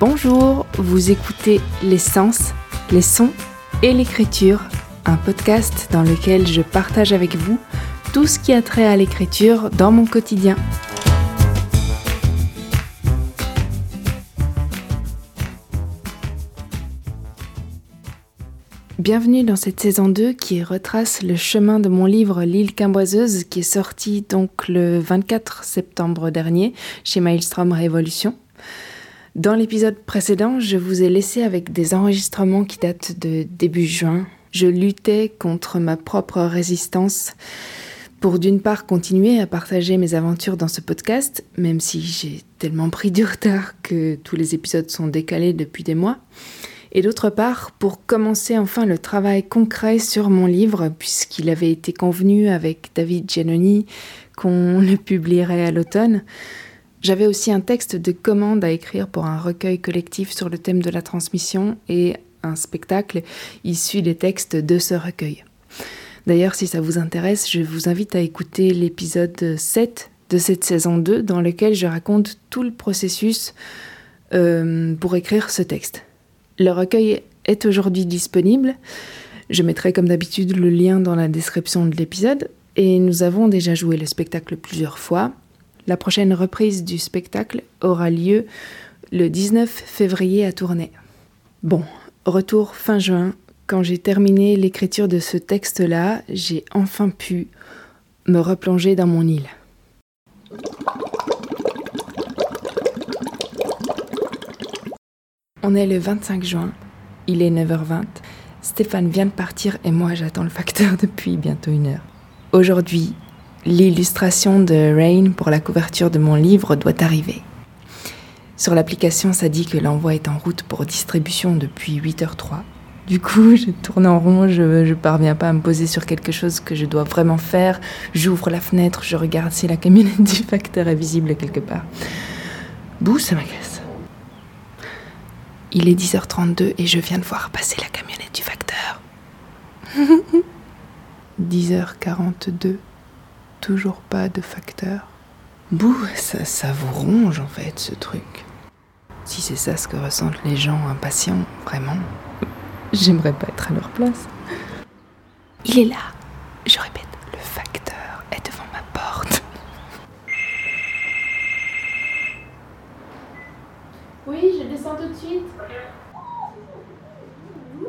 Bonjour, vous écoutez Les Sens, les sons et l'écriture, un podcast dans lequel je partage avec vous tout ce qui a trait à l'écriture dans mon quotidien. Bienvenue dans cette saison 2 qui retrace le chemin de mon livre L'île Camboiseuse qui est sorti donc le 24 septembre dernier chez Maelstrom Révolution. Dans l'épisode précédent, je vous ai laissé avec des enregistrements qui datent de début juin. Je luttais contre ma propre résistance pour d'une part continuer à partager mes aventures dans ce podcast, même si j'ai tellement pris du retard que tous les épisodes sont décalés depuis des mois. Et d'autre part, pour commencer enfin le travail concret sur mon livre, puisqu'il avait été convenu avec David Giannoni qu'on le publierait à l'automne, j'avais aussi un texte de commande à écrire pour un recueil collectif sur le thème de la transmission et un spectacle issu des textes de ce recueil. D'ailleurs, si ça vous intéresse, je vous invite à écouter l'épisode 7 de cette saison 2, dans lequel je raconte tout le processus pour écrire ce texte. Le recueil est aujourd'hui disponible. Je mettrai comme d'habitude le lien dans la description de l'épisode. Et nous avons déjà joué le spectacle plusieurs fois. La prochaine reprise du spectacle aura lieu le 19 février à Tournai. Bon, retour fin juin. Quand j'ai terminé l'écriture de ce texte-là, j'ai enfin pu me replonger dans mon île. On est le 25 juin, il est 9h20, Stéphane vient de partir et moi j'attends le facteur depuis bientôt une heure. Aujourd'hui, l'illustration de Rain pour la couverture de mon livre doit arriver. Sur l'application, ça dit que l'envoi est en route pour distribution depuis 8h03. Du coup, je tourne en rond, je parviens pas à me poser sur quelque chose que je dois vraiment faire. J'ouvre la fenêtre, je regarde si la camionnette du facteur est visible quelque part. Bouh, ça m'agace. Il est 10h32 et je viens de voir passer la camionnette du facteur. 10h42, toujours pas de facteur. Bouh, ça vous ronge en fait ce truc. Si c'est ça ce que ressentent les gens impatients, vraiment, j'aimerais pas être à leur place. Il est là, je répète, le facteur est devant ma porte. Oui, je descends tout de suite. Oh,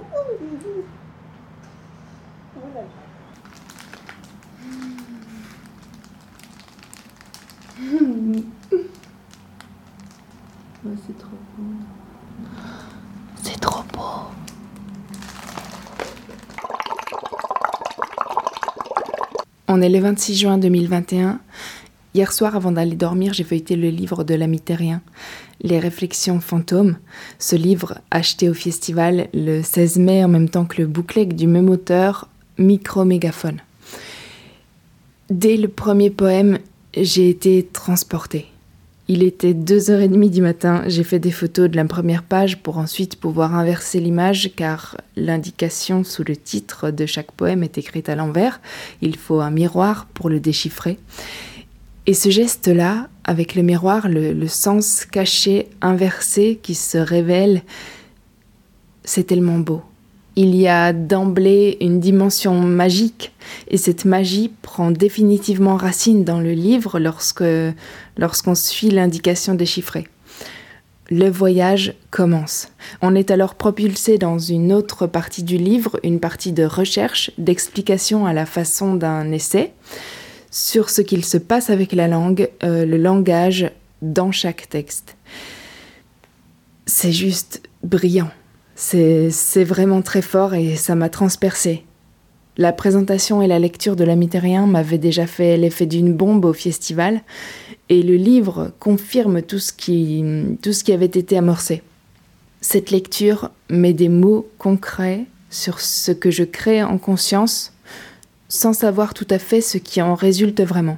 c'est trop beau. C'est trop beau. On est le 26 juin 2021. Hier soir, avant d'aller dormir, j'ai feuilleté le livre de Lamothe-Terrien, Les réflexions fantômes. Ce livre, acheté au festival le 16 mai en même temps que le bouclet du même auteur, Micromégaphone. Dès le premier poème, j'ai été transportée. Il était 2h30 du matin, j'ai fait des photos de la première page pour ensuite pouvoir inverser l'image car l'indication sous le titre de chaque poème est écrite à l'envers. Il faut un miroir pour le déchiffrer. Et ce geste-là, avec le miroir, le sens caché, inversé, qui se révèle, c'est tellement beau. Il y a d'emblée une dimension magique, et cette magie prend définitivement racine dans le livre lorsqu'on suit l'indication déchiffrée. Le voyage commence. On est alors propulsé dans une autre partie du livre, une partie de recherche, d'explication à la façon d'un essai, sur ce qu'il se passe avec la langue, le langage dans chaque texte. C'est juste brillant. C'est vraiment très fort et ça m'a transpercée. La présentation et la lecture de Lamothe-Terrien m'avaient déjà fait l'effet d'une bombe au festival et le livre confirme tout ce qui avait été amorcé. Cette lecture met des mots concrets sur ce que je crée en conscience sans savoir tout à fait ce qui en résulte vraiment.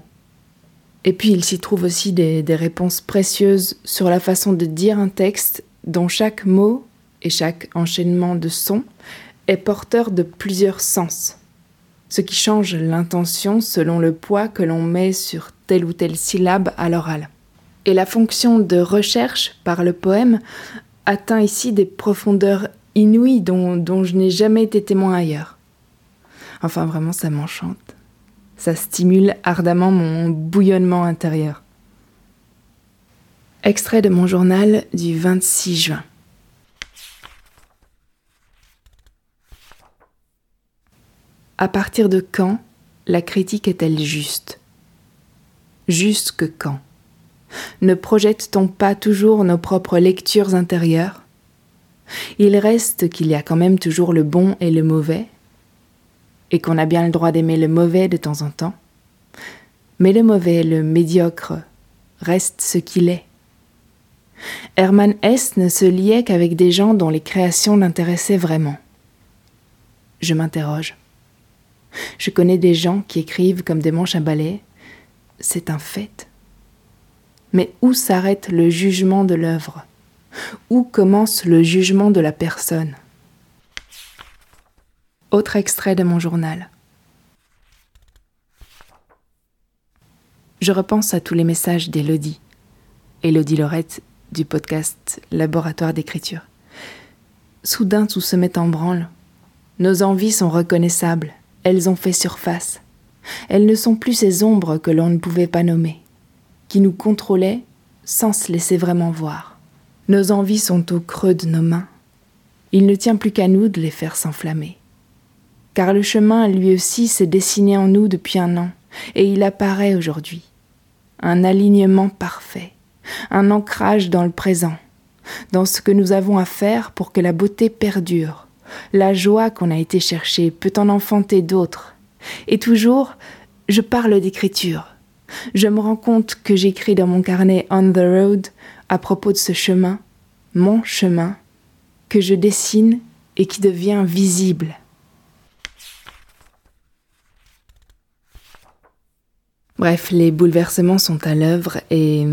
Et puis il s'y trouve aussi des réponses précieuses sur la façon de dire un texte dont chaque mot et chaque enchaînement de sons est porteur de plusieurs sens, ce qui change l'intention selon le poids que l'on met sur telle ou telle syllabe à l'oral. Et la fonction de recherche par le poème atteint ici des profondeurs inouïes dont je n'ai jamais été témoin ailleurs. Enfin, vraiment, ça m'enchante. Ça stimule ardemment mon bouillonnement intérieur. Extrait de mon journal du 26 juin. À partir de quand la critique est-elle juste ? Jusque quand ? Ne projette-t-on pas toujours nos propres lectures intérieures ? Il reste qu'il y a quand même toujours le bon et le mauvais, et qu'on a bien le droit d'aimer le mauvais de temps en temps. Mais le mauvais, le médiocre, reste ce qu'il est. Hermann Hesse ne se liait qu'avec des gens dont les créations l'intéressaient vraiment. Je m'interroge. Je connais des gens qui écrivent comme des manches à balai. C'est un fait. Mais où s'arrête le jugement de l'œuvre ? Où commence le jugement de la personne ? Autre extrait de mon journal. Je repense à tous les messages d'Élodie. Élodie Laurette du podcast Laboratoire d'écriture. Soudain, tout se met en branle. Nos envies sont reconnaissables. Elles ont fait surface. Elles ne sont plus ces ombres que l'on ne pouvait pas nommer, qui nous contrôlaient sans se laisser vraiment voir. Nos envies sont au creux de nos mains. Il ne tient plus qu'à nous de les faire s'enflammer. Car le chemin, lui aussi, s'est dessiné en nous depuis un an, et il apparaît aujourd'hui. Un alignement parfait, un ancrage dans le présent, dans ce que nous avons à faire pour que la beauté perdure. La joie qu'on a été chercher peut en enfanter d'autres. Et toujours, je parle d'écriture. Je me rends compte que j'écris dans mon carnet « On the Road » à propos de ce chemin, mon chemin, que je dessine et qui devient visible. Bref, les bouleversements sont à l'œuvre et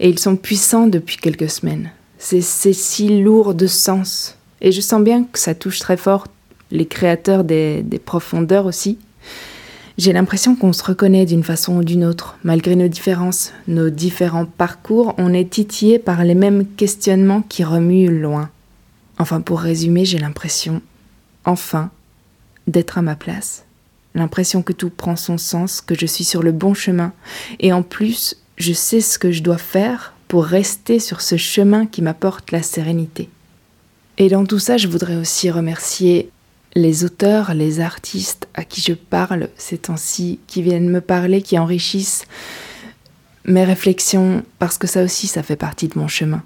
ils sont puissants depuis quelques semaines. C'est si lourd de sens. Et je sens bien que ça touche très fort les créateurs des profondeurs aussi. J'ai l'impression qu'on se reconnaît d'une façon ou d'une autre. Malgré nos différences, nos différents parcours, on est titillé par les mêmes questionnements qui remuent loin. Enfin, pour résumer, j'ai l'impression, enfin, d'être à ma place. L'impression que tout prend son sens, que je suis sur le bon chemin. Et en plus, je sais ce que je dois faire pour rester sur ce chemin qui m'apporte la sérénité. Et dans tout ça, je voudrais aussi remercier les auteurs, les artistes à qui je parle ces temps-ci, qui viennent me parler, qui enrichissent mes réflexions, parce que ça aussi, ça fait partie de mon chemin.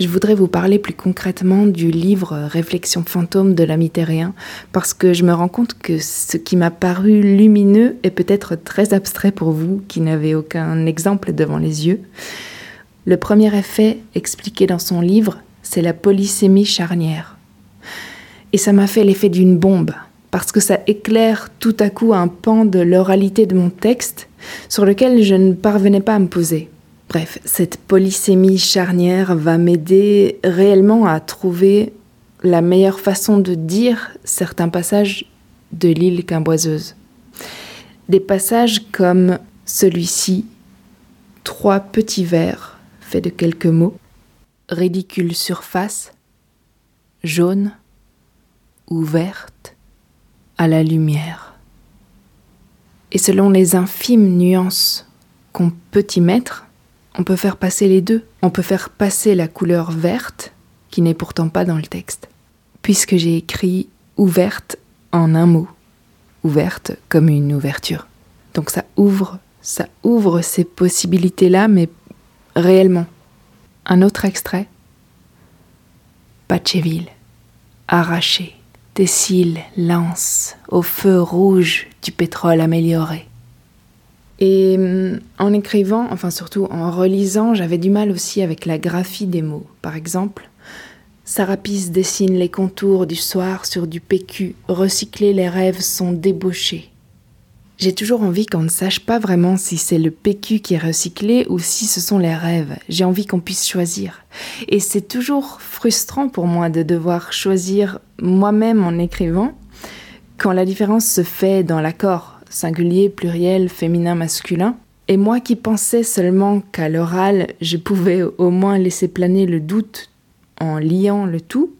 Je voudrais vous parler plus concrètement du livre « Réflexions fantômes » de Lamothe-Terrien, parce que je me rends compte que ce qui m'a paru lumineux est peut-être très abstrait pour vous, qui n'avez aucun exemple devant les yeux. Le premier effet expliqué dans son livre, c'est la polysémie charnière. Et ça m'a fait l'effet d'une bombe, parce que ça éclaire tout à coup un pan de l'oralité de mon texte sur lequel je ne parvenais pas à me poser. Bref, cette polysémie charnière va m'aider réellement à trouver la meilleure façon de dire certains passages de l'île Camboiseuse. Des passages comme celui-ci, trois petits vers, fait de quelques mots, ridicule surface, jaune ou verte, à la lumière. Et selon les infimes nuances qu'on peut y mettre, on peut faire passer les deux. On peut faire passer la couleur verte, qui n'est pourtant pas dans le texte, puisque j'ai écrit « ouverte » en un mot. Ouverte comme une ouverture. Donc ça ouvre ces possibilités-là, mais réellement. Un autre extrait. Pacheville, arraché, tes cils lancent au feu rouge du pétrole amélioré. Et en écrivant, enfin surtout en relisant, j'avais du mal aussi avec la graphie des mots. Par exemple, Sarapis dessine les contours du soir sur du PQ, recycler les rêves sont débauchés. J'ai toujours envie qu'on ne sache pas vraiment si c'est le PQ qui est recyclé ou si ce sont les rêves. J'ai envie qu'on puisse choisir. Et c'est toujours frustrant pour moi de devoir choisir moi-même en écrivant quand la différence se fait dans l'accord. singulier, pluriel, féminin, masculin. Et moi qui pensais seulement qu'à l'oral, je pouvais au moins laisser planer le doute en liant le tout,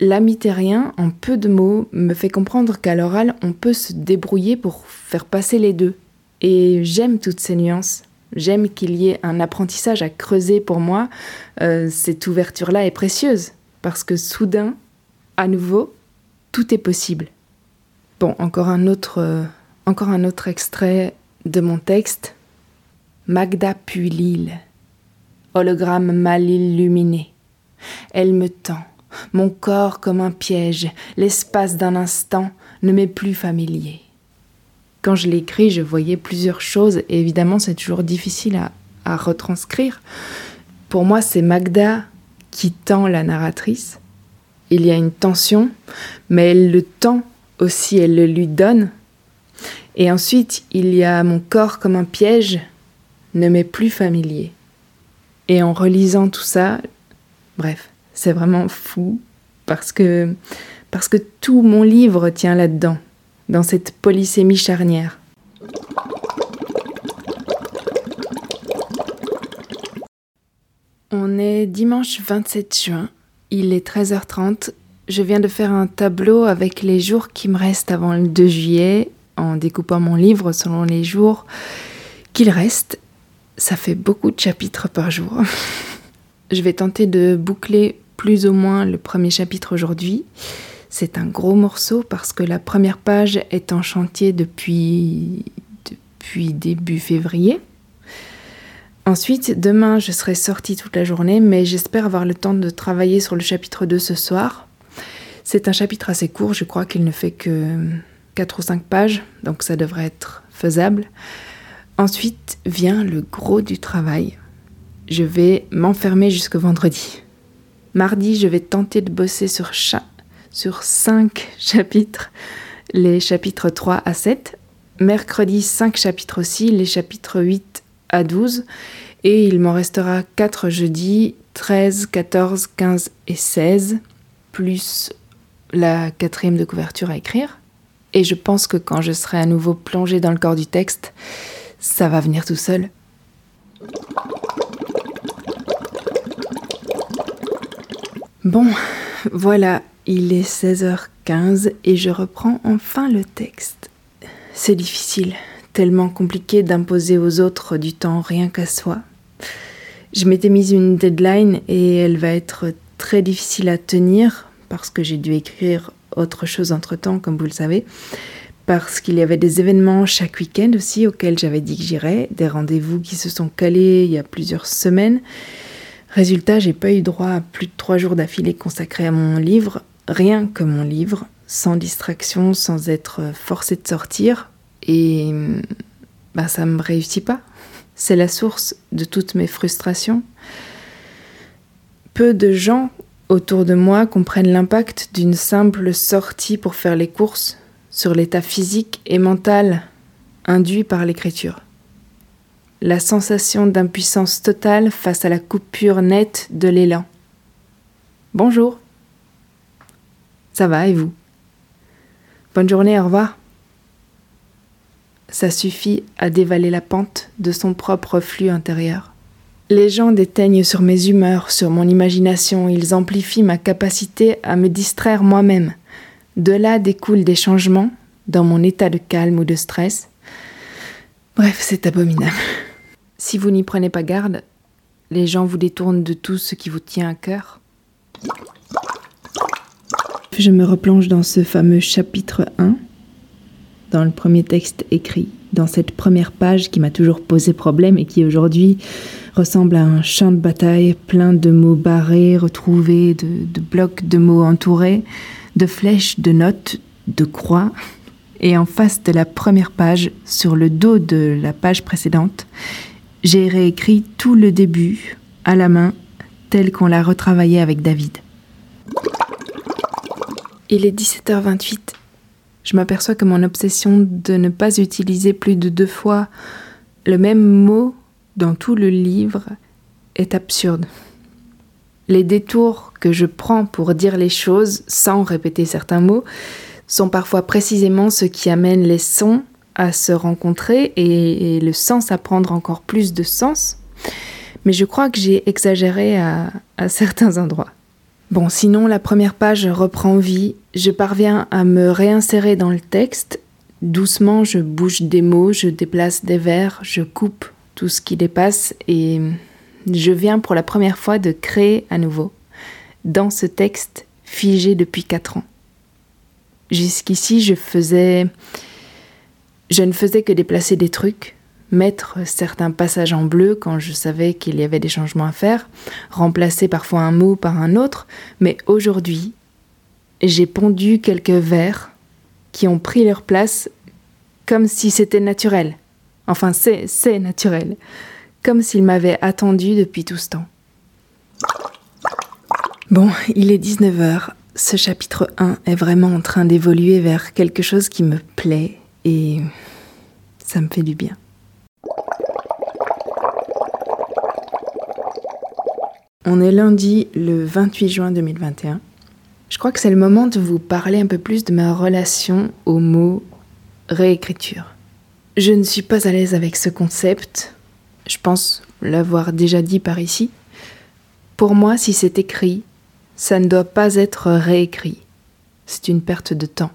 Lamothe-Terrien, en peu de mots, me fait comprendre qu'à l'oral, on peut se débrouiller pour faire passer les deux. Et j'aime toutes ces nuances. J'aime qu'il y ait un apprentissage à creuser pour moi. Cette ouverture-là est précieuse, parce que soudain, à nouveau, tout est possible. Bon, encore un autre extrait de mon texte. Magda puis l'île, hologramme mal illuminé. Elle me tend, mon corps comme un piège, l'espace d'un instant ne m'est plus familier. Quand je l'écris, je voyais plusieurs choses, et évidemment c'est toujours difficile à retranscrire. Pour moi, c'est Magda qui tend la narratrice. Il y a une tension, mais elle le tend aussi, elle le lui donne. Et ensuite, il y a mon corps comme un piège, ne m'est plus familier. Et en relisant tout ça, bref, c'est vraiment fou, parce que tout mon livre tient là-dedans, dans cette polysémie charnière. On est dimanche 27 juin, il est 13h30, je viens de faire un tableau avec les jours qui me restent avant le 2 juillet, en découpant mon livre selon les jours qu'il reste. Ça fait beaucoup de chapitres par jour. Je vais tenter de boucler plus ou moins le premier chapitre aujourd'hui. C'est un gros morceau parce que la première page est en chantier depuis début février. Ensuite, demain, je serai sortie toute la journée, mais j'espère avoir le temps de travailler sur le chapitre 2 ce soir. C'est un chapitre assez court, je crois qu'il ne fait que 4 ou 5 pages, donc ça devrait être faisable. Ensuite vient le gros du travail. Je vais m'enfermer jusqu'au vendredi. Mardi, je vais tenter de bosser sur 5 chapitres, les chapitres 3 à 7. Mercredi, 5 chapitres aussi, les chapitres 8 à 12. Et il m'en restera 4 jeudi, 13, 14, 15 et 16, plus la 4e de couverture à écrire. Et je pense que quand je serai à nouveau plongée dans le corps du texte, ça va venir tout seul. Bon, voilà, il est 16h15 et je reprends enfin le texte. C'est difficile, tellement compliqué d'imposer aux autres du temps rien qu'à soi. Je m'étais mise une deadline et elle va être très difficile à tenir parce que j'ai dû écrire autre chose entre-temps, comme vous le savez, parce qu'il y avait des événements chaque week-end aussi auxquels j'avais dit que j'irais, des rendez-vous qui se sont calés il y a plusieurs semaines. Résultat, j'ai pas eu droit à plus de 3 jours d'affilée consacrés à mon livre, rien que mon livre, sans distraction, sans être forcée de sortir, et bah, ça me réussit pas. C'est la source de toutes mes frustrations. Peu de gens autour de moi comprennent l'impact d'une simple sortie pour faire les courses sur l'état physique et mental induit par l'écriture. La sensation d'impuissance totale face à la coupure nette de l'élan. Bonjour. Ça va, et vous ? Bonne journée, au revoir. Ça suffit à dévaler la pente de son propre flux intérieur. Les gens déteignent sur mes humeurs, sur mon imagination, ils amplifient ma capacité à me distraire moi-même. De là découlent des changements dans mon état de calme ou de stress. Bref, c'est abominable. Si vous n'y prenez pas garde, les gens vous détournent de tout ce qui vous tient à cœur. Je me replonge dans ce fameux chapitre 1, dans le premier texte écrit, dans cette première page qui m'a toujours posé problème et qui aujourd'hui ressemble à un champ de bataille plein de mots barrés, retrouvés, de blocs de mots entourés, de flèches, de notes, de croix. Et en face de la première page, sur le dos de la page précédente, j'ai réécrit tout le début à la main, tel qu'on l'a retravaillé avec David. Il est 17h28. Je m'aperçois que mon obsession de ne pas utiliser plus de 2 fois le même mot dans tout le livre est absurde. Les détours que je prends pour dire les choses sans répéter certains mots sont parfois précisément ce qui amène les sons à se rencontrer et le sens à prendre encore plus de sens. Mais je crois que j'ai exagéré à certains endroits. Bon, sinon, la première page reprend vie. Je parviens à me réinsérer dans le texte. Doucement, je bouge des mots, je déplace des vers, je coupe tout ce qui dépasse et je viens pour la première fois de créer à nouveau dans ce texte figé depuis 4 ans. Jusqu'ici, je ne faisais que déplacer des trucs, mettre certains passages en bleu quand je savais qu'il y avait des changements à faire, remplacer parfois un mot par un autre, mais aujourd'hui, j'ai pondu quelques vers qui ont pris leur place comme si c'était naturel. Enfin, c'est naturel. Comme s'ils m'avaient attendu depuis tout ce temps. Bon, il est 19h. Ce chapitre 1 est vraiment en train d'évoluer vers quelque chose qui me plaît et ça me fait du bien. On est lundi, le 28 juin 2021. Je crois que c'est le moment de vous parler un peu plus de ma relation au mot réécriture. Je ne suis pas à l'aise avec ce concept, je pense l'avoir déjà dit par ici. Pour moi, si c'est écrit, ça ne doit pas être réécrit. C'est une perte de temps.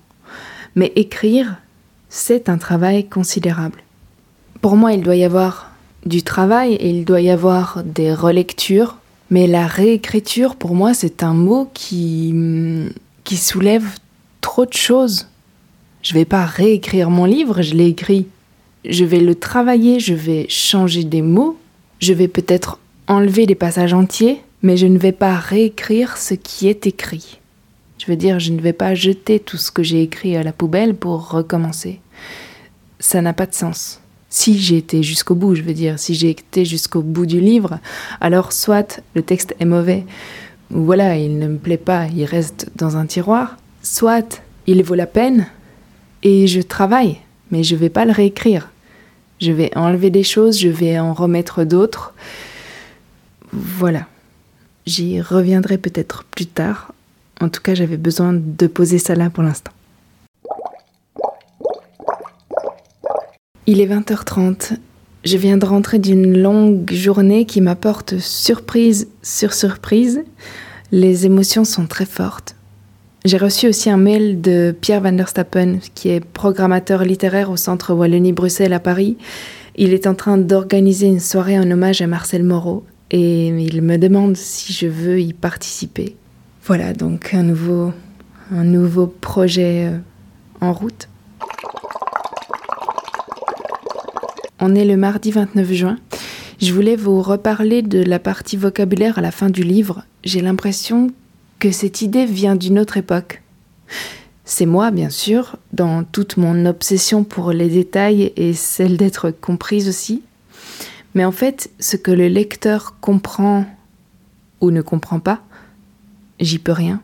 Mais écrire, c'est un travail considérable. Pour moi, il doit y avoir du travail et il doit y avoir des relectures. Mais la réécriture, pour moi, c'est un mot qui soulève trop de choses. Je ne vais pas réécrire mon livre, je l'ai écrit. Je vais le travailler, je vais changer des mots, je vais peut-être enlever des passages entiers, mais je ne vais pas réécrire ce qui est écrit. Je veux dire, je ne vais pas jeter tout ce que j'ai écrit à la poubelle pour recommencer. Ça n'a pas de sens. Si j'ai été jusqu'au bout, je veux dire, si j'ai été jusqu'au bout du livre, alors soit le texte est mauvais, voilà, il ne me plaît pas, il reste dans un tiroir, soit il vaut la peine et je travaille, mais je ne vais pas le réécrire. Je vais enlever des choses, je vais en remettre d'autres. Voilà. J'y reviendrai peut-être plus tard. En tout cas, j'avais besoin de poser ça là pour l'instant. Il est 20h30, je viens de rentrer d'une longue journée qui m'apporte surprise sur surprise. Les émotions sont très fortes. J'ai reçu aussi un mail de Pierre Van der Stappen, qui est programmateur littéraire au Centre Wallonie-Bruxelles à Paris. Il est en train d'organiser une soirée en hommage à Marcel Moreau et il me demande si je veux y participer. Voilà, donc un nouveau projet en route. On est le mardi 29 juin. Je voulais vous reparler de la partie vocabulaire à la fin du livre. J'ai l'impression que cette idée vient d'une autre époque. C'est moi, bien sûr, dans toute mon obsession pour les détails et celle d'être comprise aussi. Mais en fait, ce que le lecteur comprend ou ne comprend pas, j'y peux rien.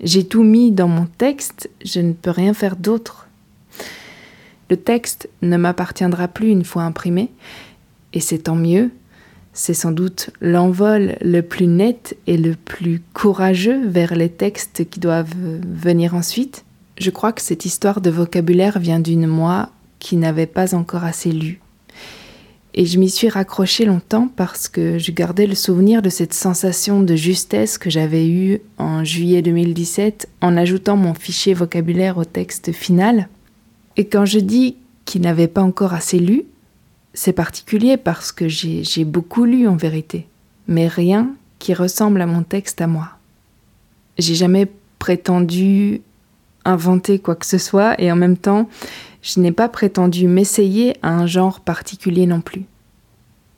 J'ai tout mis dans mon texte, je ne peux rien faire d'autre. Le texte ne m'appartiendra plus une fois imprimé, et c'est tant mieux. C'est sans doute l'envol le plus net et le plus courageux vers les textes qui doivent venir ensuite. Je crois que cette histoire de vocabulaire vient d'une moi qui n'avait pas encore assez lu. Et je m'y suis raccrochée longtemps parce que je gardais le souvenir de cette sensation de justesse que j'avais eue en juillet 2017 en ajoutant mon fichier vocabulaire au texte final. Et quand je dis qu'il n'avait pas encore assez lu, c'est particulier parce que j'ai beaucoup lu en vérité, mais rien qui ressemble à mon texte à moi. J'ai jamais prétendu inventer quoi que ce soit et en même temps, je n'ai pas prétendu m'essayer à un genre particulier non plus.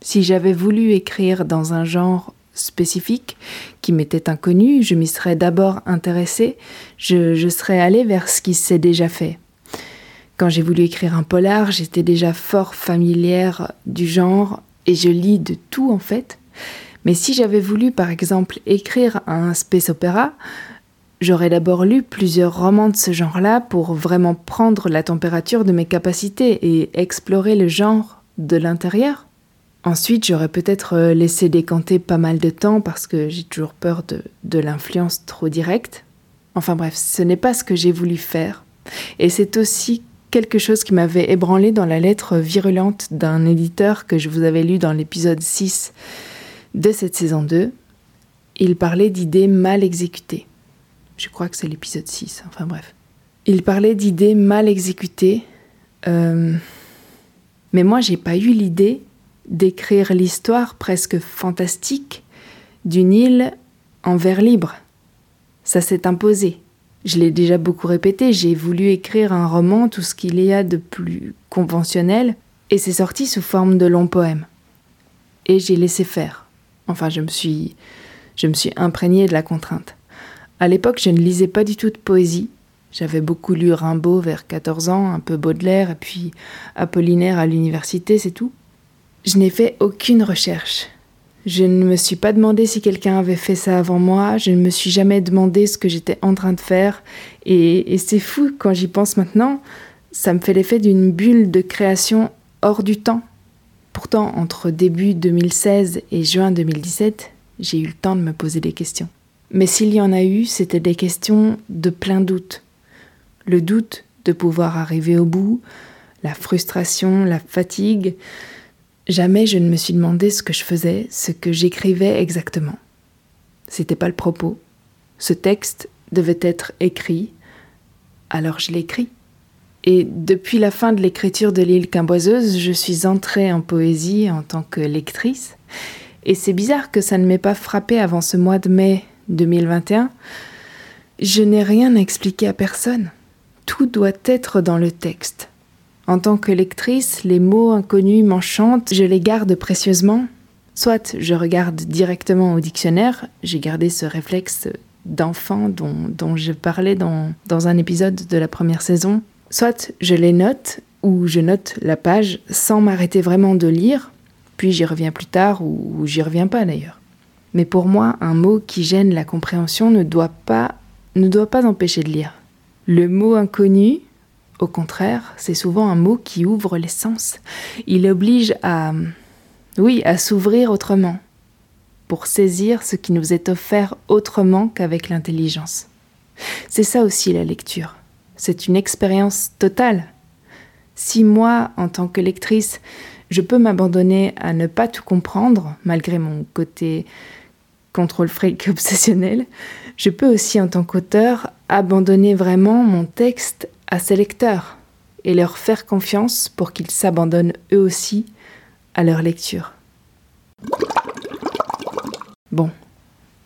Si j'avais voulu écrire dans un genre spécifique qui m'était inconnu, je m'y serais d'abord intéressée, je serais allée vers ce qui s'est déjà fait. Quand j'ai voulu écrire un polar, j'étais déjà fort familière du genre et je lis de tout en fait. Mais si j'avais voulu par exemple écrire un space opéra, j'aurais d'abord lu plusieurs romans de ce genre-là pour vraiment prendre la température de mes capacités et explorer le genre de l'intérieur. Ensuite, j'aurais peut-être laissé décanter pas mal de temps parce que j'ai toujours peur de l'influence trop directe. Enfin bref, ce n'est pas ce que j'ai voulu faire. Et c'est aussi quelque chose qui m'avait ébranlé dans la lettre virulente d'un éditeur que je vous avais lu dans l'épisode 6 de cette saison 2. Il parlait d'idées mal exécutées. Je crois que c'est l'épisode 6, enfin bref. Il parlait d'idées mal exécutées. Mais moi, j'ai pas eu l'idée d'écrire l'histoire presque fantastique d'une île en vers libre. Ça s'est imposé. Je l'ai déjà beaucoup répété, j'ai voulu écrire un roman, tout ce qu'il y a de plus conventionnel, et c'est sorti sous forme de longs poèmes. Et j'ai laissé faire. Enfin, je me suis imprégnée de la contrainte. À l'époque, je ne lisais pas du tout de poésie. J'avais beaucoup lu Rimbaud vers 14 ans, un peu Baudelaire, et puis Apollinaire à l'université, c'est tout. Je n'ai fait aucune recherche. Je ne me suis pas demandé si quelqu'un avait fait ça avant moi, je ne me suis jamais demandé ce que j'étais en train de faire, et c'est fou, quand j'y pense maintenant, ça me fait l'effet d'une bulle de création hors du temps. Pourtant, entre début 2016 et juin 2017, j'ai eu le temps de me poser des questions. Mais s'il y en a eu, c'était des questions de plein doute. Le doute de pouvoir arriver au bout, la frustration, la fatigue. Jamais je ne me suis demandé ce que je faisais, ce que j'écrivais exactement. C'était pas le propos. Ce texte devait être écrit, alors je l'écris. Et depuis la fin de l'écriture de L'île Camboiseuse, je suis entrée en poésie en tant que lectrice. Et c'est bizarre que ça ne m'ait pas frappée avant ce mois de mai 2021. Je n'ai rien à expliquer à personne. Tout doit être dans le texte. En tant que lectrice, les mots inconnus m'enchantent, je les garde précieusement. Soit je regarde directement au dictionnaire, j'ai gardé ce réflexe d'enfant dont je parlais dans un épisode de la première saison. Soit je les note, ou je note la page sans m'arrêter vraiment de lire, puis j'y reviens plus tard, ou j'y reviens pas d'ailleurs. Mais pour moi, un mot qui gêne la compréhension ne doit pas empêcher de lire. Le mot inconnu, au contraire, c'est souvent un mot qui ouvre les sens. Il oblige à s'ouvrir autrement, pour saisir ce qui nous est offert autrement qu'avec l'intelligence. C'est ça aussi la lecture. C'est une expérience totale. Si moi, en tant que lectrice, je peux m'abandonner à ne pas tout comprendre, malgré mon côté contrôle freak obsessionnel, je peux aussi, en tant qu'auteur, abandonner vraiment mon texte à ses lecteurs et leur faire confiance pour qu'ils s'abandonnent eux aussi à leur lecture. Bon,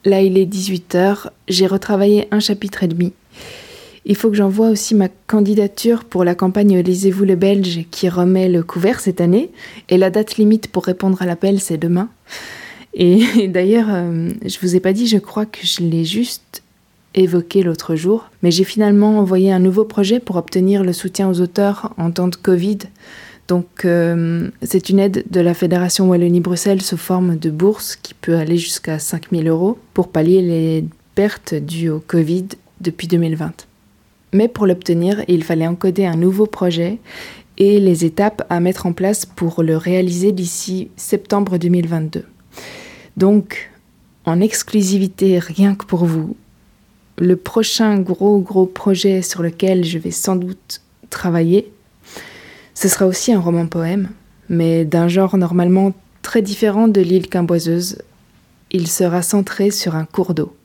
là il est 18h, j'ai retravaillé un chapitre et demi. Il faut que j'envoie aussi ma candidature pour la campagne Lisez-vous le Belge qui remet le couvert cette année, et la date limite pour répondre à l'appel c'est demain. Et d'ailleurs, je vous ai pas dit, je crois que je l'ai juste évoqué l'autre jour, mais j'ai finalement envoyé un nouveau projet pour obtenir le soutien aux auteurs en temps de Covid. Donc c'est une aide de la Fédération Wallonie-Bruxelles sous forme de bourse qui peut aller jusqu'à 5 000 € pour pallier les pertes dues au Covid depuis 2020. Mais pour l'obtenir, il fallait encoder un nouveau projet et les étapes à mettre en place pour le réaliser d'ici septembre 2022. Donc, en exclusivité rien que pour vous, le prochain gros projet sur lequel je vais sans doute travailler, ce sera aussi un roman-poème, mais d'un genre normalement très différent de L'île Camboiseuse. Il sera centré sur un cours d'eau.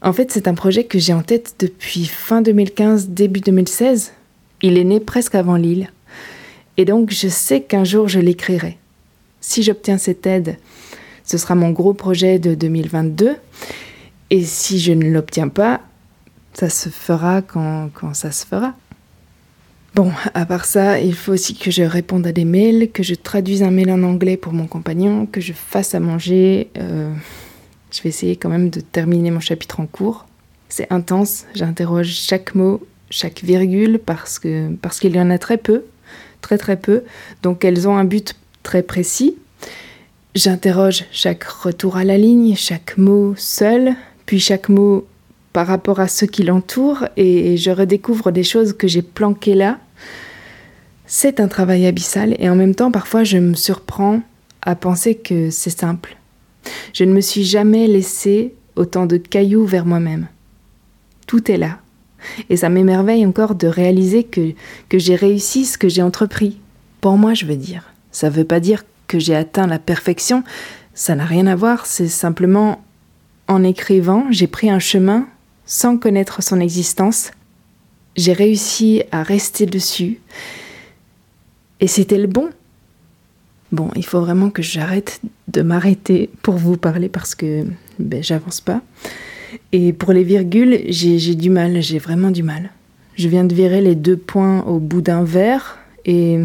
En fait, c'est un projet que j'ai en tête depuis fin 2015, début 2016. Il est né presque avant l'île. Et donc, je sais qu'un jour, je l'écrirai. Si j'obtiens cette aide, ce sera mon gros projet de 2022. Et si je ne l'obtiens pas, ça se fera quand ça se fera. Bon, à part ça, il faut aussi que je réponde à des mails, que je traduise un mail en anglais pour mon compagnon, que je fasse à manger. Je vais essayer quand même de terminer mon chapitre en cours. C'est intense, j'interroge chaque mot, chaque virgule, parce qu'il y en a très peu, très très peu. Donc elles ont un but très précis. J'interroge chaque retour à la ligne, chaque mot seul, puis chaque mot par rapport à ceux qui l'entourent, et je redécouvre des choses que j'ai planquées là. C'est un travail abyssal, et en même temps, parfois, je me surprends à penser que c'est simple. Je ne me suis jamais laissée autant de cailloux vers moi-même. Tout est là. Et ça m'émerveille encore de réaliser que j'ai réussi ce que j'ai entrepris. Pour moi, je veux dire. Ça veut pas dire que j'ai atteint la perfection. Ça n'a rien à voir. C'est simplement, en écrivant, j'ai pris un chemin sans connaître son existence. J'ai réussi à rester dessus. Et c'était le bon. Bon, il faut vraiment que j'arrête de m'arrêter pour vous parler parce que j'avance pas. Et pour les virgules, j'ai du mal, j'ai vraiment du mal. Je viens de virer les 2 points au bout d'un verre et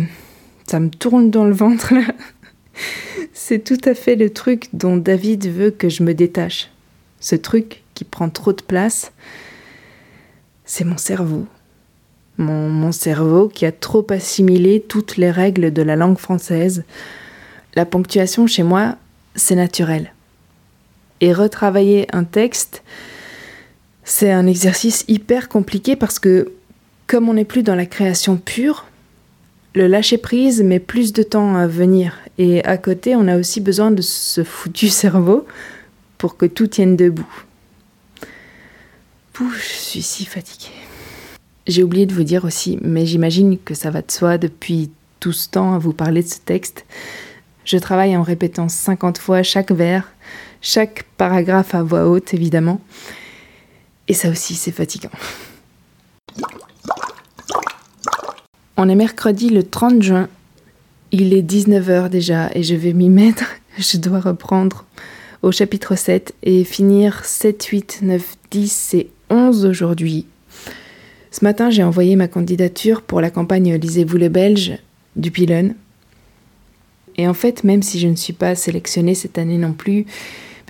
ça me tourne dans le ventre là. C'est tout à fait le truc dont David veut que je me détache. Ce truc qui prend trop de place, c'est mon cerveau. Mon cerveau qui a trop assimilé toutes les règles de la langue française. La ponctuation chez moi, c'est naturel. Et retravailler un texte, c'est un exercice hyper compliqué parce que, comme on n'est plus dans la création pure, le lâcher-prise met plus de temps à venir. Et à côté, on a aussi besoin de ce foutu cerveau pour que tout tienne debout. Pouf, je suis si fatiguée. J'ai oublié de vous dire aussi, mais j'imagine que ça va de soi depuis tout ce temps à vous parler de ce texte. Je travaille en répétant 50 fois chaque vers, chaque paragraphe à voix haute, évidemment. Et ça aussi, c'est fatigant. On est mercredi le 30 juin. Il est 19h déjà et je vais m'y mettre. Je dois reprendre au chapitre 7 et finir 7, 8, 9, 10 et 11 aujourd'hui. Ce matin, j'ai envoyé ma candidature pour la campagne Lisez-vous le Belge du Pilon. Et en fait, même si je ne suis pas sélectionnée cette année non plus,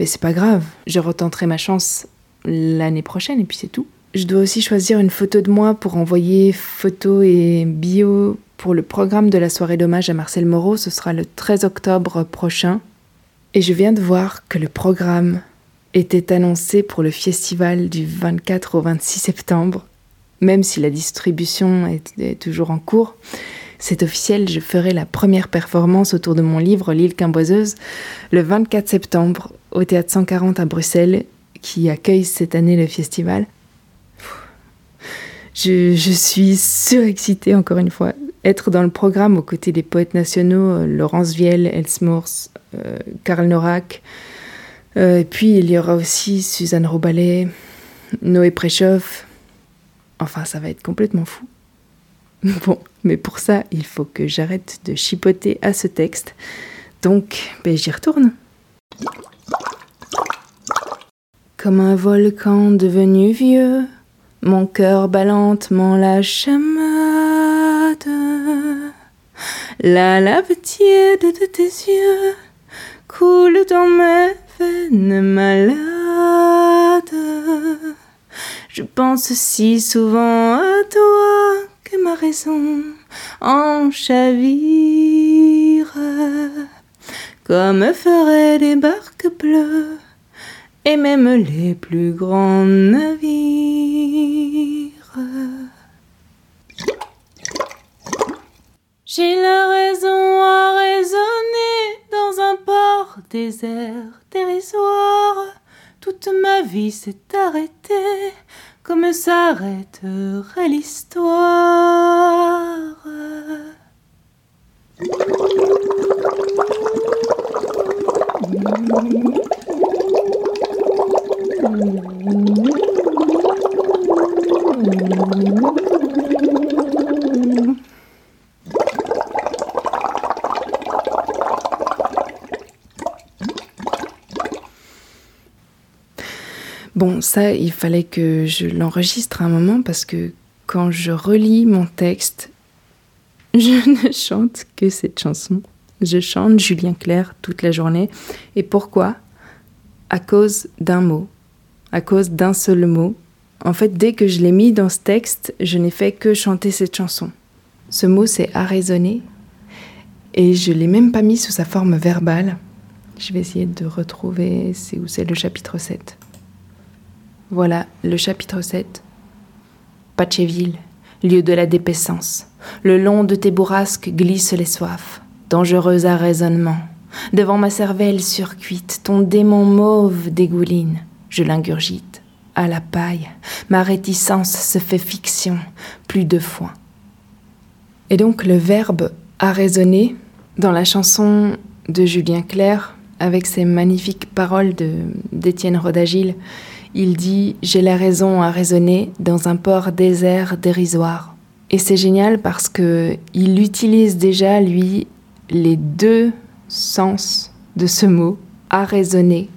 c'est pas grave. Je retenterai ma chance l'année prochaine et puis c'est tout. Je dois aussi choisir une photo de moi pour envoyer photos et bio pour le programme de la soirée d'hommage à Marcel Moreau. Ce sera le 13 octobre prochain. Et je viens de voir que le programme était annoncé pour le festival du 24 au 26 septembre. Même si la distribution est toujours en cours, c'est officiel, je ferai la première performance autour de mon livre « L'île Camboiseuse » le 24 septembre au Théâtre 140 à Bruxelles, qui accueille cette année le festival. Je suis surexcitée encore une fois. Être dans le programme aux côtés des poètes nationaux, Laurence Vielle, Els Mors, Karl Norac, et puis il y aura aussi Suzanne Rouballet, Noé Préchauff. Enfin, ça va être complètement fou. Bon, mais pour ça, il faut que j'arrête de chipoter à ce texte. Donc, j'y retourne. Comme un volcan devenu vieux, mon cœur bat lentement la chamade. La lave tiède de tes yeux coule dans mes veines malades. Je pense si souvent à toi que ma raison en chavire, comme feraient les barques bleues et même les plus grands navires. J'ai la raison à raisonner dans un port désert dérisoire. Toute ma vie s'est arrêtée comme s'arrêterait l'histoire. Bon, ça, il fallait que je l'enregistre à un moment parce que quand je relis mon texte, je ne chante que cette chanson. Je chante Julien Clerc toute la journée. Et pourquoi ? À cause d'un mot, à cause d'un seul mot. En fait, dès que je l'ai mis dans ce texte, je n'ai fait que chanter cette chanson. Ce mot, c'est « à raisonner » et je ne l'ai même pas mis sous sa forme verbale. Je vais essayer de retrouver où c'est le chapitre 7. Voilà, le chapitre 7. Pachéville, lieu de la dépaissance. Le long de tes bourrasques glissent les soifs, dangereux à raisonnement. Devant ma cervelle surcuite, ton démon mauve dégouline. Je l'ingurgite. à la paille. Ma réticence se fait fiction plus de fois. Et donc le verbe a résonné dans la chanson de Julien Clerc avec ses magnifiques paroles d'Étienne Rodagil. Il dit « J'ai la raison à raisonner dans un port désert dérisoire ». Et c'est génial parce qu'il utilise déjà, lui, les deux sens de ce mot, à raisonner.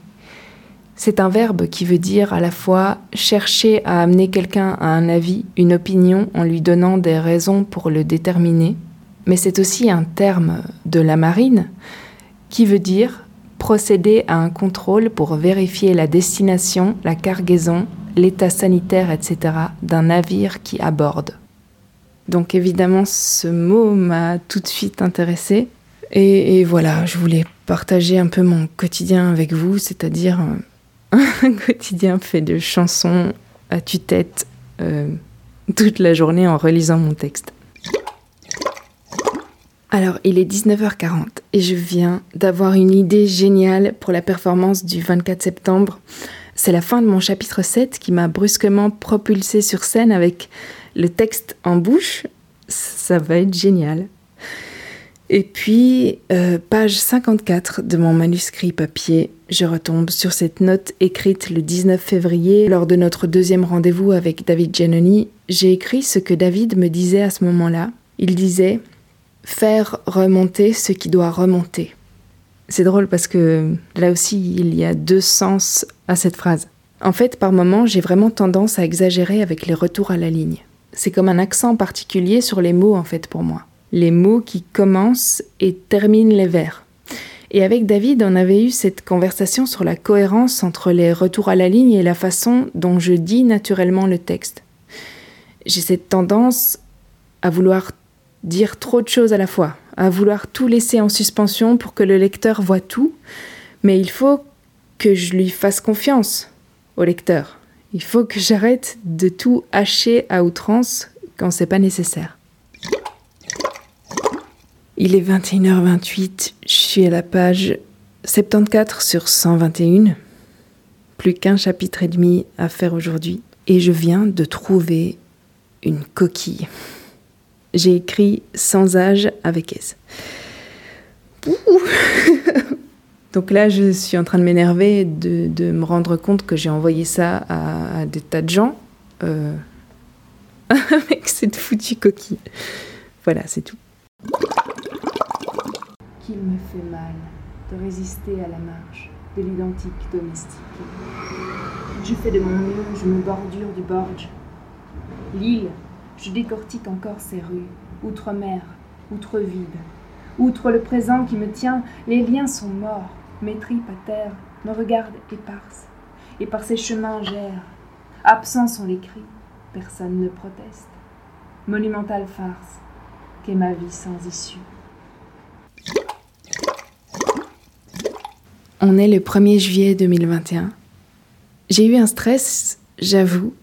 C'est un verbe qui veut dire à la fois chercher à amener quelqu'un à un avis, une opinion, en lui donnant des raisons pour le déterminer. Mais c'est aussi un terme de la marine qui veut dire procéder à un contrôle pour vérifier la destination, la cargaison, l'état sanitaire, etc. d'un navire qui aborde. Donc évidemment, ce mot m'a tout de suite intéressée. Et voilà, je voulais partager un peu mon quotidien avec vous, c'est-à-dire un quotidien fait de chansons à tue-tête toute la journée en relisant mon texte. Alors, il est 19h40 et je viens d'avoir une idée géniale pour la performance du 24 septembre. C'est la fin de mon chapitre 7 qui m'a brusquement propulsée sur scène avec le texte en bouche. Ça va être génial. Et puis, page 54 de mon manuscrit papier, je retombe sur cette note écrite le 19 février lors de notre deuxième rendez-vous avec David Giannoni. J'ai écrit ce que David me disait à ce moment-là. Il disait « Faire remonter ce qui doit remonter ». C'est drôle parce que là aussi, il y a deux sens à cette phrase. En fait, par moments, j'ai vraiment tendance à exagérer avec les retours à la ligne. C'est comme un accent particulier sur les mots, en fait, pour moi. Les mots qui commencent et terminent les vers. Et avec David, on avait eu cette conversation sur la cohérence entre les retours à la ligne et la façon dont je dis naturellement le texte. J'ai cette tendance à vouloir dire trop de choses à la fois, à vouloir tout laisser en suspension pour que le lecteur voie tout, mais il faut que je lui fasse confiance au lecteur. Il faut que j'arrête de tout hacher à outrance quand c'est pas nécessaire. Il est 21h28, je suis à la page 74 sur 121. Plus qu'un chapitre et demi à faire aujourd'hui. Et je viens de trouver une coquille. J'ai écrit « Sans âge » avec S. Donc là, je suis en train de m'énerver, de me rendre compte que j'ai envoyé ça à des tas de gens. Avec cette foutue coquille. Voilà, c'est tout. Qu'il me fait mal de résister à la marche de l'identique domestique. Je fais de mon mieux, je me bordure du Borge. L'île, je décortique encore ses rues, outre-mer, outre-vide. Outre le présent qui me tient, les liens sont morts. Mes tripes à terre, nos regards éparses, et par ces chemins j'erre. Absents sont les cris, personne ne proteste. Monumentale farce, qu'est ma vie sans issue. On est le 1er juillet 2021. J'ai eu un stress, j'avoue,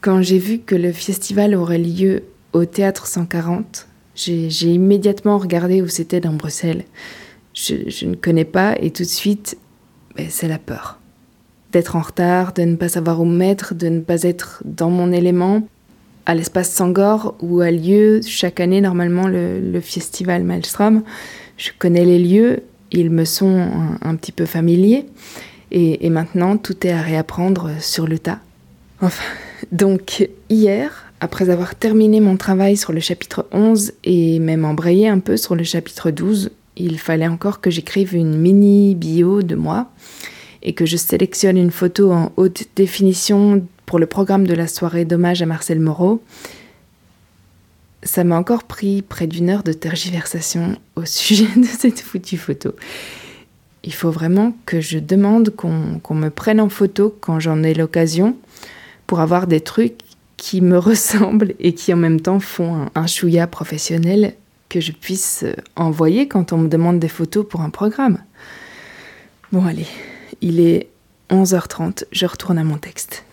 quand j'ai vu que le festival aurait lieu au Théâtre 140. J'ai immédiatement regardé où c'était dans Bruxelles. Je ne connais pas et tout de suite, c'est la peur. D'être en retard, de ne pas savoir où me mettre, de ne pas être dans mon élément. À l'espace Sangor, où a lieu chaque année normalement le festival Maelstrom, je connais les lieux. Ils me sont un petit peu familiers et maintenant tout est à réapprendre sur le tas. Enfin, donc hier, après avoir terminé mon travail sur le chapitre 11 et même embrayé un peu sur le chapitre 12, il fallait encore que j'écrive une mini bio de moi et que je sélectionne une photo en haute définition pour le programme de la soirée d'hommage à Marcel Moreau. Ça m'a encore pris près d'une heure de tergiversation au sujet de cette foutue photo. Il faut vraiment que je demande qu'on me prenne en photo quand j'en ai l'occasion pour avoir des trucs qui me ressemblent et qui en même temps font un chouïa professionnel que je puisse envoyer quand on me demande des photos pour un programme. Bon allez, il est 11h30, je retourne à mon texte.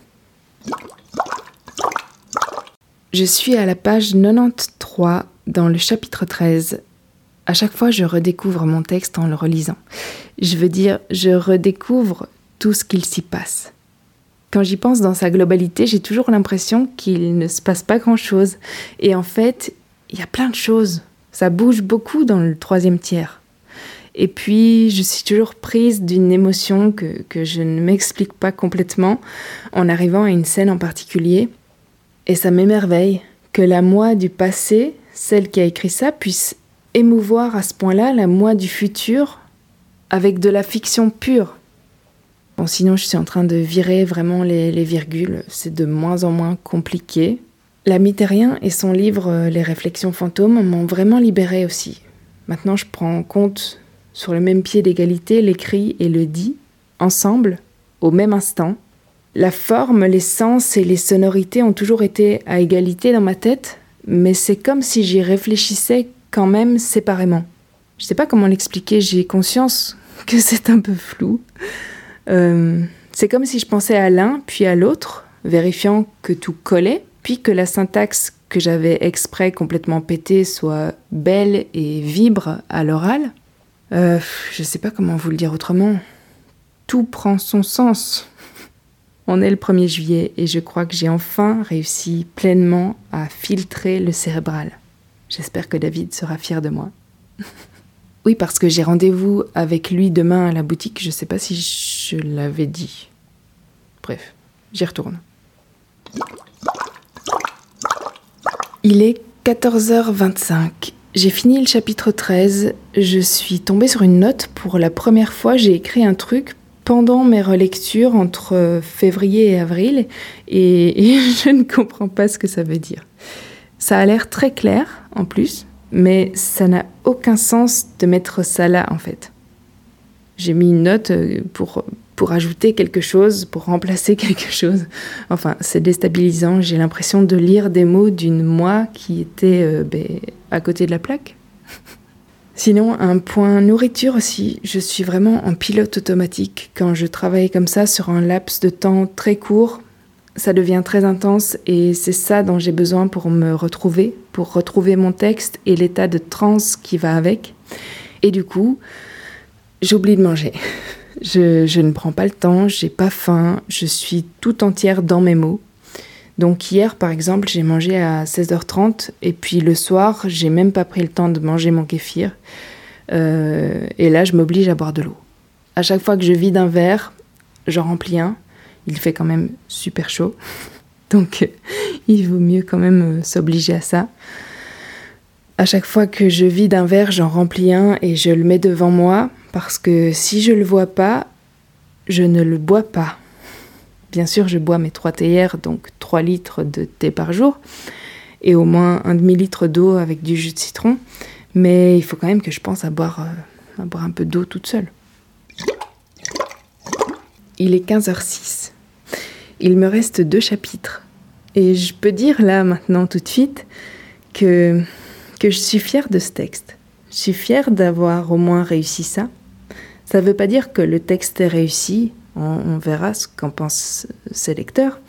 Je suis à la page 93 dans le chapitre 13. À chaque fois, je redécouvre mon texte en le relisant. Je veux dire, je redécouvre tout ce qu'il s'y passe. Quand j'y pense dans sa globalité, j'ai toujours l'impression qu'il ne se passe pas grand-chose. Et en fait, il y a plein de choses. Ça bouge beaucoup dans le troisième tiers. Et puis, je suis toujours prise d'une émotion que je ne m'explique pas complètement en arrivant à une scène en particulier. Et ça m'émerveille que la moi du passé, celle qui a écrit ça, puisse émouvoir à ce point-là la moi du futur avec de la fiction pure. Bon, sinon, je suis en train de virer vraiment les virgules. C'est de moins en moins compliqué. Lamothe-Terrien et son livre « Les réflexions fantômes » m'ont vraiment libérée aussi. Maintenant, je prends en compte... sur le même pied d'égalité, l'écrit et le dit, ensemble, au même instant. La forme, les sens et les sonorités ont toujours été à égalité dans ma tête, mais c'est comme si j'y réfléchissais quand même séparément. Je sais pas comment l'expliquer, j'ai conscience que c'est un peu flou. C'est comme si je pensais à l'un, puis à l'autre, vérifiant que tout collait, puis que la syntaxe que j'avais exprès complètement pétée soit belle et vibre à l'oral. Je sais pas comment vous le dire autrement. Tout prend son sens. On est le 1er juillet et je crois que j'ai enfin réussi pleinement à filtrer le cérébral. J'espère que David sera fier de moi. Oui, parce que j'ai rendez-vous avec lui demain à la boutique. Je sais pas si je l'avais dit. Bref, j'y retourne. Il est 14h25. J'ai fini le chapitre 13, je suis tombée sur une note. Pour la première fois, j'ai écrit un truc pendant mes relectures entre février et avril et je ne comprends pas ce que ça veut dire. Ça a l'air très clair, en plus, mais ça n'a aucun sens de mettre ça là, en fait. J'ai mis une note pour ajouter quelque chose, pour remplacer quelque chose. Enfin, c'est déstabilisant, j'ai l'impression de lire des mots d'une moi qui était... à côté de la plaque. Sinon, un point nourriture aussi. Je suis vraiment en pilote automatique. Quand je travaille comme ça sur un laps de temps très court, ça devient très intense et c'est ça dont j'ai besoin pour me retrouver, pour retrouver mon texte et l'état de transe qui va avec. Et du coup, j'oublie de manger. Je ne prends pas le temps, j'ai pas faim, je suis tout entière dans mes mots. Donc hier, par exemple, j'ai mangé à 16h30 et puis le soir, j'ai même pas pris le temps de manger mon kéfir. Et là, je m'oblige à boire de l'eau. À chaque fois que je vide un verre, j'en remplis un. Il fait quand même super chaud. Donc, il vaut mieux quand même s'obliger à ça. À chaque fois que je vide un verre, j'en remplis un et je le mets devant moi parce que si je le vois pas, je ne le bois pas. Bien sûr, je bois mes 3 théières, donc 3 litres de thé par jour, et au moins un demi-litre d'eau avec du jus de citron, mais il faut quand même que je pense à boire un peu d'eau toute seule. Il est 15h06. Il me reste 2 chapitres. Et je peux dire là, maintenant, tout de suite, que je suis fière de ce texte. Je suis fière d'avoir au moins réussi ça. Ça ne veut pas dire que le texte est réussi. On verra ce qu'en pensent ses lecteurs,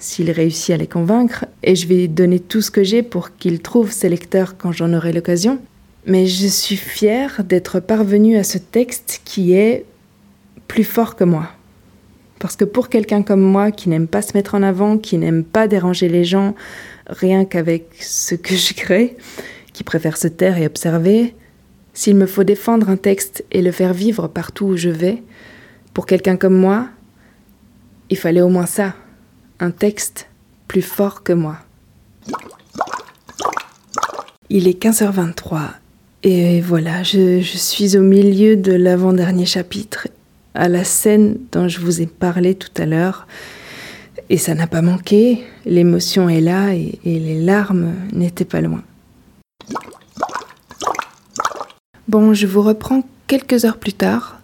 s'il réussit à les convaincre. Et je vais donner tout ce que j'ai pour qu'il trouve ses lecteurs quand j'en aurai l'occasion. Mais je suis fière d'être parvenue à ce texte qui est plus fort que moi. Parce que pour quelqu'un comme moi, qui n'aime pas se mettre en avant, qui n'aime pas déranger les gens, rien qu'avec ce que je crée, qui préfère se taire et observer, s'il me faut défendre un texte et le faire vivre partout où je vais... Pour quelqu'un comme moi, il fallait au moins ça, un texte plus fort que moi. Il est 15h23 et voilà, je suis au milieu de l'avant-dernier chapitre, à la scène dont je vous ai parlé tout à l'heure. Et ça n'a pas manqué, l'émotion est là et les larmes n'étaient pas loin. Bon, je vous reprends quelques heures plus tard.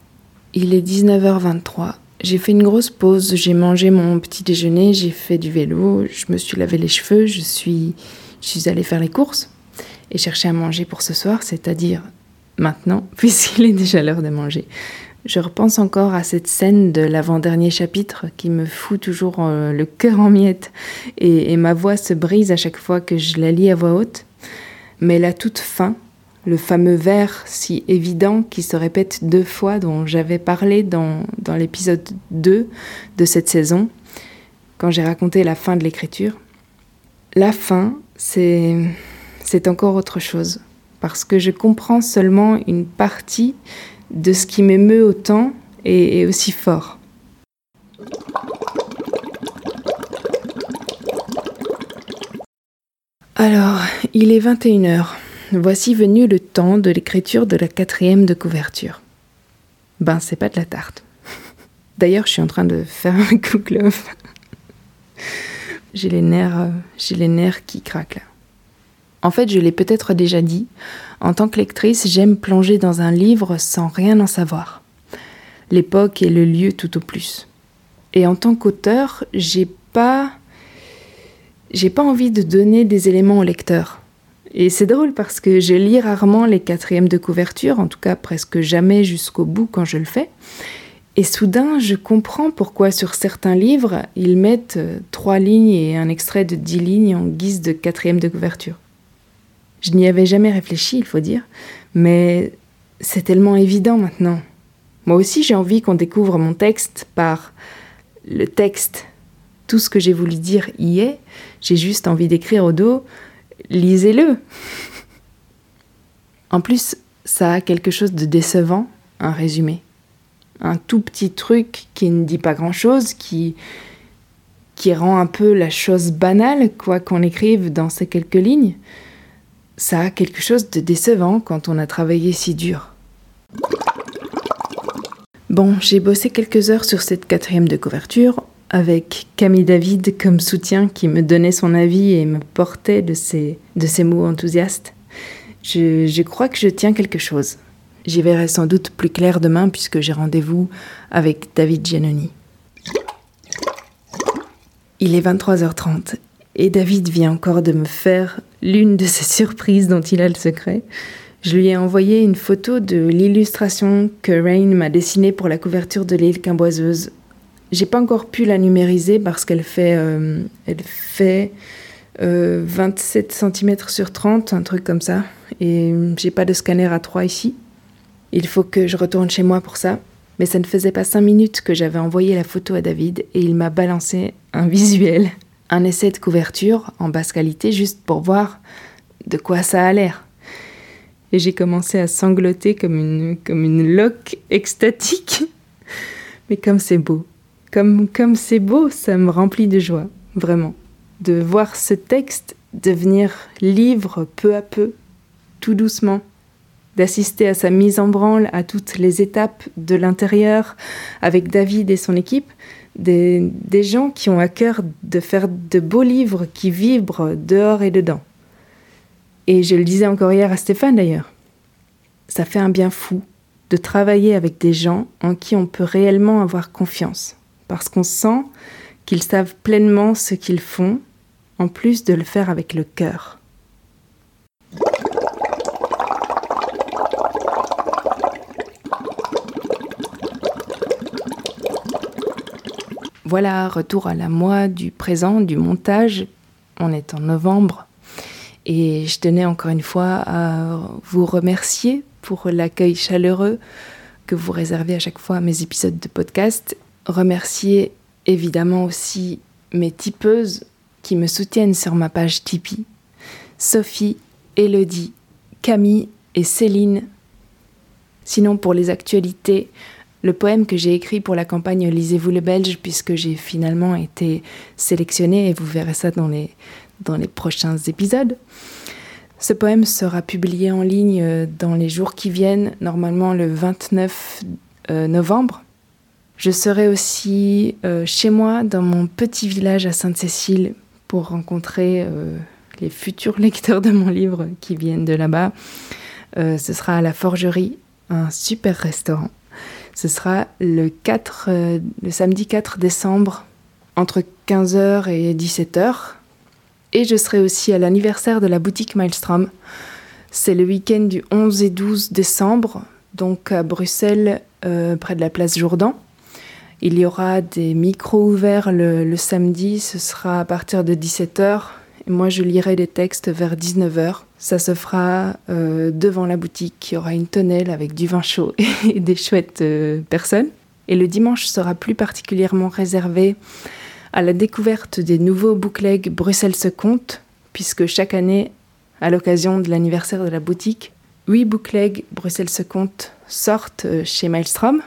Il est 19h23, j'ai fait une grosse pause, j'ai mangé mon petit déjeuner, j'ai fait du vélo, je me suis lavé les cheveux, je suis allée faire les courses et chercher à manger pour ce soir, c'est-à-dire maintenant, puisqu'il est déjà l'heure de manger. Je repense encore à cette scène de l'avant-dernier chapitre qui me fout toujours le cœur en miettes et ma voix se brise à chaque fois que je la lis à voix haute. Mais la toute fin... Le fameux vers si évident qui se répète 2 fois dont j'avais parlé dans l'épisode 2 de cette saison, quand j'ai raconté la fin de l'écriture. La fin, c'est encore autre chose, parce que je comprends seulement une partie de ce qui m'émeut autant et aussi fort. Alors, il est 21h. Voici venu le temps de l'écriture de la 4e de couverture. Ben, c'est pas de la tarte. D'ailleurs, je suis en train de faire un cook-love. J'ai les nerfs qui craquent, là. En fait, je l'ai peut-être déjà dit, en tant que lectrice, j'aime plonger dans un livre sans rien en savoir. L'époque et le lieu tout au plus. Et en tant qu'auteur, j'ai pas envie de donner des éléments au lecteur. Et c'est drôle parce que je lis rarement les 4e de couverture, en tout cas presque jamais jusqu'au bout quand je le fais. Et soudain, je comprends pourquoi sur certains livres, ils mettent 3 lignes et un extrait de 10 lignes en guise de 4e de couverture. Je n'y avais jamais réfléchi, il faut dire, mais c'est tellement évident maintenant. Moi aussi, j'ai envie qu'on découvre mon texte par le texte. Tout ce que j'ai voulu dire y est, j'ai juste envie d'écrire au dos « Lisez-le !» En plus, ça a quelque chose de décevant, un résumé. Un tout petit truc qui ne dit pas grand-chose, qui rend un peu la chose banale, quoi qu'on écrive dans ces quelques lignes. Ça a quelque chose de décevant quand on a travaillé si dur. Bon, j'ai bossé quelques heures sur cette 4e de couverture, avec Camille David comme soutien qui me donnait son avis et me portait de ses mots enthousiastes. Je crois que je tiens quelque chose. J'y verrai sans doute plus clair demain puisque j'ai rendez-vous avec David Giannoni. Il est 23h30 et David vient encore de me faire l'une de ces surprises dont il a le secret. Je lui ai envoyé une photo de l'illustration que Rain m'a dessinée pour la couverture de l'île Camboiseuse. J'ai pas encore pu la numériser parce qu'elle fait, 27 cm sur 30, un truc comme ça. Et j'ai pas de scanner A3 ici. Il faut que je retourne chez moi pour ça. Mais ça ne faisait pas 5 minutes que j'avais envoyé la photo à David et il m'a balancé un visuel. Un essai de couverture en basse qualité juste pour voir de quoi ça a l'air. Et j'ai commencé à sangloter comme une loque extatique. Mais comme c'est beau. Comme c'est beau, ça me remplit de joie, vraiment. De voir ce texte devenir livre peu à peu, tout doucement. D'assister à sa mise en branle, à toutes les étapes de l'intérieur, avec David et son équipe, des gens qui ont à cœur de faire de beaux livres qui vibrent dehors et dedans. Et je le disais encore hier à Stéphane d'ailleurs, ça fait un bien fou de travailler avec des gens en qui on peut réellement avoir confiance. Parce qu'on sent qu'ils savent pleinement ce qu'ils font, en plus de le faire avec le cœur. Voilà, retour à la moi du présent, du montage. On est en novembre et je tenais encore une fois à vous remercier pour l'accueil chaleureux que vous réservez à chaque fois à mes épisodes de podcast. Remercier évidemment aussi mes tipeuses qui me soutiennent sur ma page Tipeee. Sophie, Élodie, Camille et Céline. Sinon pour les actualités, le poème que j'ai écrit pour la campagne Lisez-vous le Belge puisque j'ai finalement été sélectionnée et vous verrez ça dans les prochains épisodes. Ce poème sera publié en ligne dans les jours qui viennent, normalement le 29 novembre. Je serai aussi chez moi, dans mon petit village à Sainte-Cécile, pour rencontrer les futurs lecteurs de mon livre qui viennent de là-bas. Ce sera à La Forgerie, un super restaurant. Ce sera le samedi 4 décembre, entre 15h et 17h. Et je serai aussi à l'anniversaire de la boutique Maelstrom. C'est le week-end du 11 et 12 décembre, donc à Bruxelles, près de la place Jourdan. Il y aura des micros ouverts le samedi, ce sera à partir de 17h. Et moi, je lirai des textes vers 19h. Ça se fera devant la boutique. Il y aura une tonnelle avec du vin chaud et des chouettes personnes. Et le dimanche sera plus particulièrement réservé à la découverte des nouveaux booklegs Bruxelles se compte, puisque chaque année, à l'occasion de l'anniversaire de la boutique, 8 booklegs Bruxelles se compte sortent chez Maelstrom.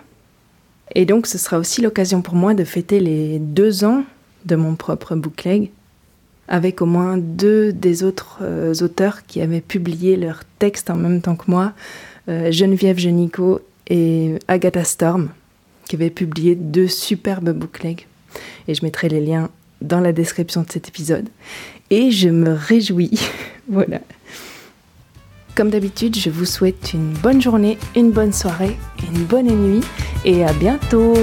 Et donc, ce sera aussi l'occasion pour moi de fêter les 2 ans de mon propre bookleg, avec au moins 2 des autres auteurs qui avaient publié leurs textes en même temps que moi, Geneviève Genico et Agatha Storm, qui avaient publié 2 superbes booklegs. Et je mettrai les liens dans la description de cet épisode. Et je me réjouis, voilà. Comme d'habitude, je vous souhaite une bonne journée, une bonne soirée, une bonne nuit, et à bientôt.